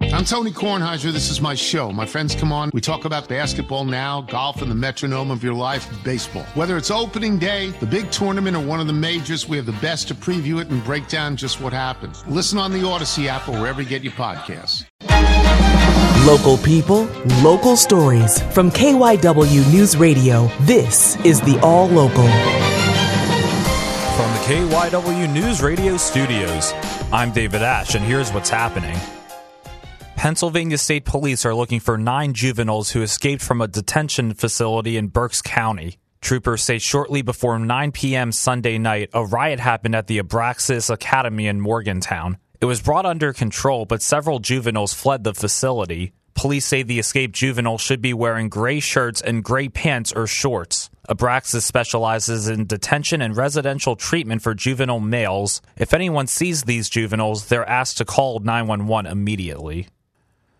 I'm Tony Kornheiser. This is my show. My friends come on. We talk about basketball now, golf, and the metronome of your life, baseball. Whether it's opening day, the big tournament, or one of the majors, we have the best to preview it and break down just what happens. Listen on the Odyssey app or wherever you get your podcasts. Local people, local stories. From KYW News Radio, this is the All Local. From the KYW News Radio studios, I'm David Ash, and here's what's happening. Pennsylvania State Police are looking for 9 juveniles who escaped from a detention facility in Berks County. Troopers say shortly before 9 p.m. Sunday night, a riot happened at the Abraxas Academy in Morgantown. It was brought under control, but several juveniles fled the facility. Police say the escaped juveniles should be wearing gray shirts and gray pants or shorts. Abraxas specializes in detention and residential treatment for juvenile males. If anyone sees these juveniles, they're asked to call 911 immediately.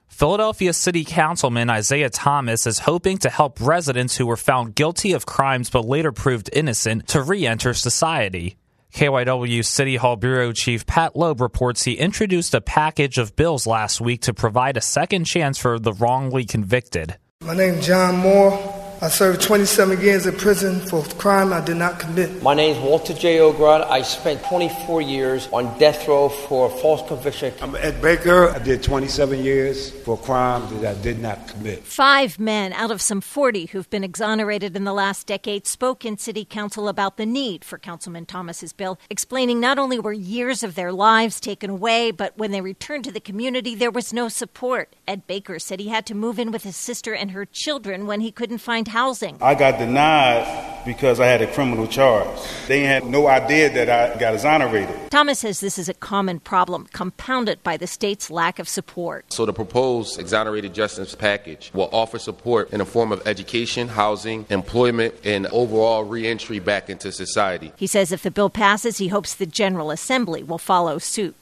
Philadelphia City Councilman Isaiah Thomas is hoping to help residents who were found guilty of crimes but later proved innocent to re-enter society. KYW City Hall Bureau Chief Pat Loeb reports he introduced a package of bills last week to provide a second chance for the wrongly convicted. My name is John Moore. I served 27 years in prison for crime I did not commit. My name is Walter J. Ogrod. I spent 24 years on death row for false conviction. I'm Ed Baker. I did 27 years for crime that I did not commit. 5 men out of some 40 who've been exonerated in the last decade spoke in city council about the need for Councilman Thomas's bill, explaining not only were years of their lives taken away, but when they returned to the community, there was no support. Ed Baker said he had to move in with his sister and her children when he couldn't find housing. I got denied because I had a criminal charge. They had no idea that I got exonerated. Thomas says this is a common problem, compounded by the state's lack of support. So the proposed exonerated justice package will offer support in the form of education, housing, employment, and overall reentry back into society. He says if the bill passes, he hopes the General Assembly will follow suit.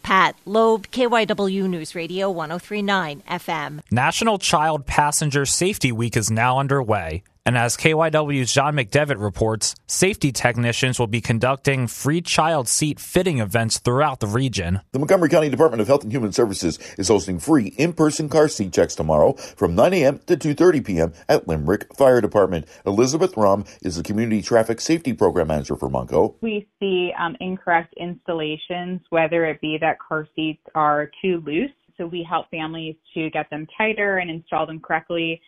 Pat Loeb, KYW News Radio 103.9 FM. National Child Passenger Safety Week is now underway, and as KYW's John McDevitt reports, safety technicians will be conducting free child seat fitting events throughout the region. The Montgomery County Department of Health and Human Services is hosting free in-person car seat checks tomorrow from 9 a.m. to 2:30 p.m. at Limerick Fire Department. Elizabeth Romm is the Community Traffic Safety Program Manager for Monco. We see incorrect installations, whether it be that car seats are too loose. So we help families to get them tighter and install them correctly.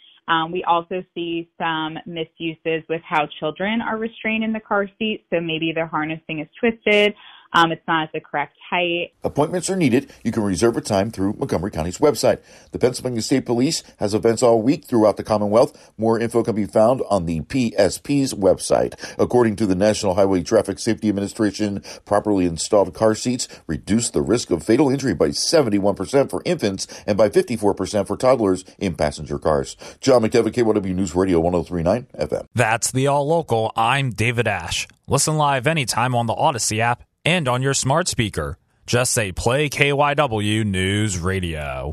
We also see some misuses with how children are restrained in the car seat. So maybe their harnessing is twisted. It's not at the correct height. Appointments are needed. You can reserve a time through Montgomery County's website. The Pennsylvania State Police has events all week throughout the Commonwealth. More info can be found on the PSP's website. According to the National Highway Traffic Safety Administration, properly installed car seats reduce the risk of fatal injury by 71% for infants and by 54% for toddlers in passenger cars. John McDevitt, KYW News Radio 103.9 FM. That's the All Local. I'm David Ash. Listen live anytime on the Odyssey app and on your smart speaker. Just say play KYW News Radio.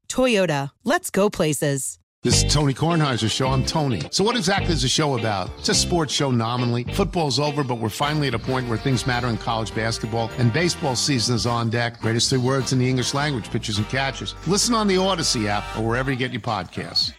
Toyota, let's go places. This is Tony Kornheiser's show. I'm Tony. So what exactly is the show about? It's a sports show nominally. Football's over, but we're finally at a point where things matter in college basketball, and baseball season is on deck. Greatest 3 words in the English language, pitchers and catches. Listen on the Odyssey app or wherever you get your podcasts.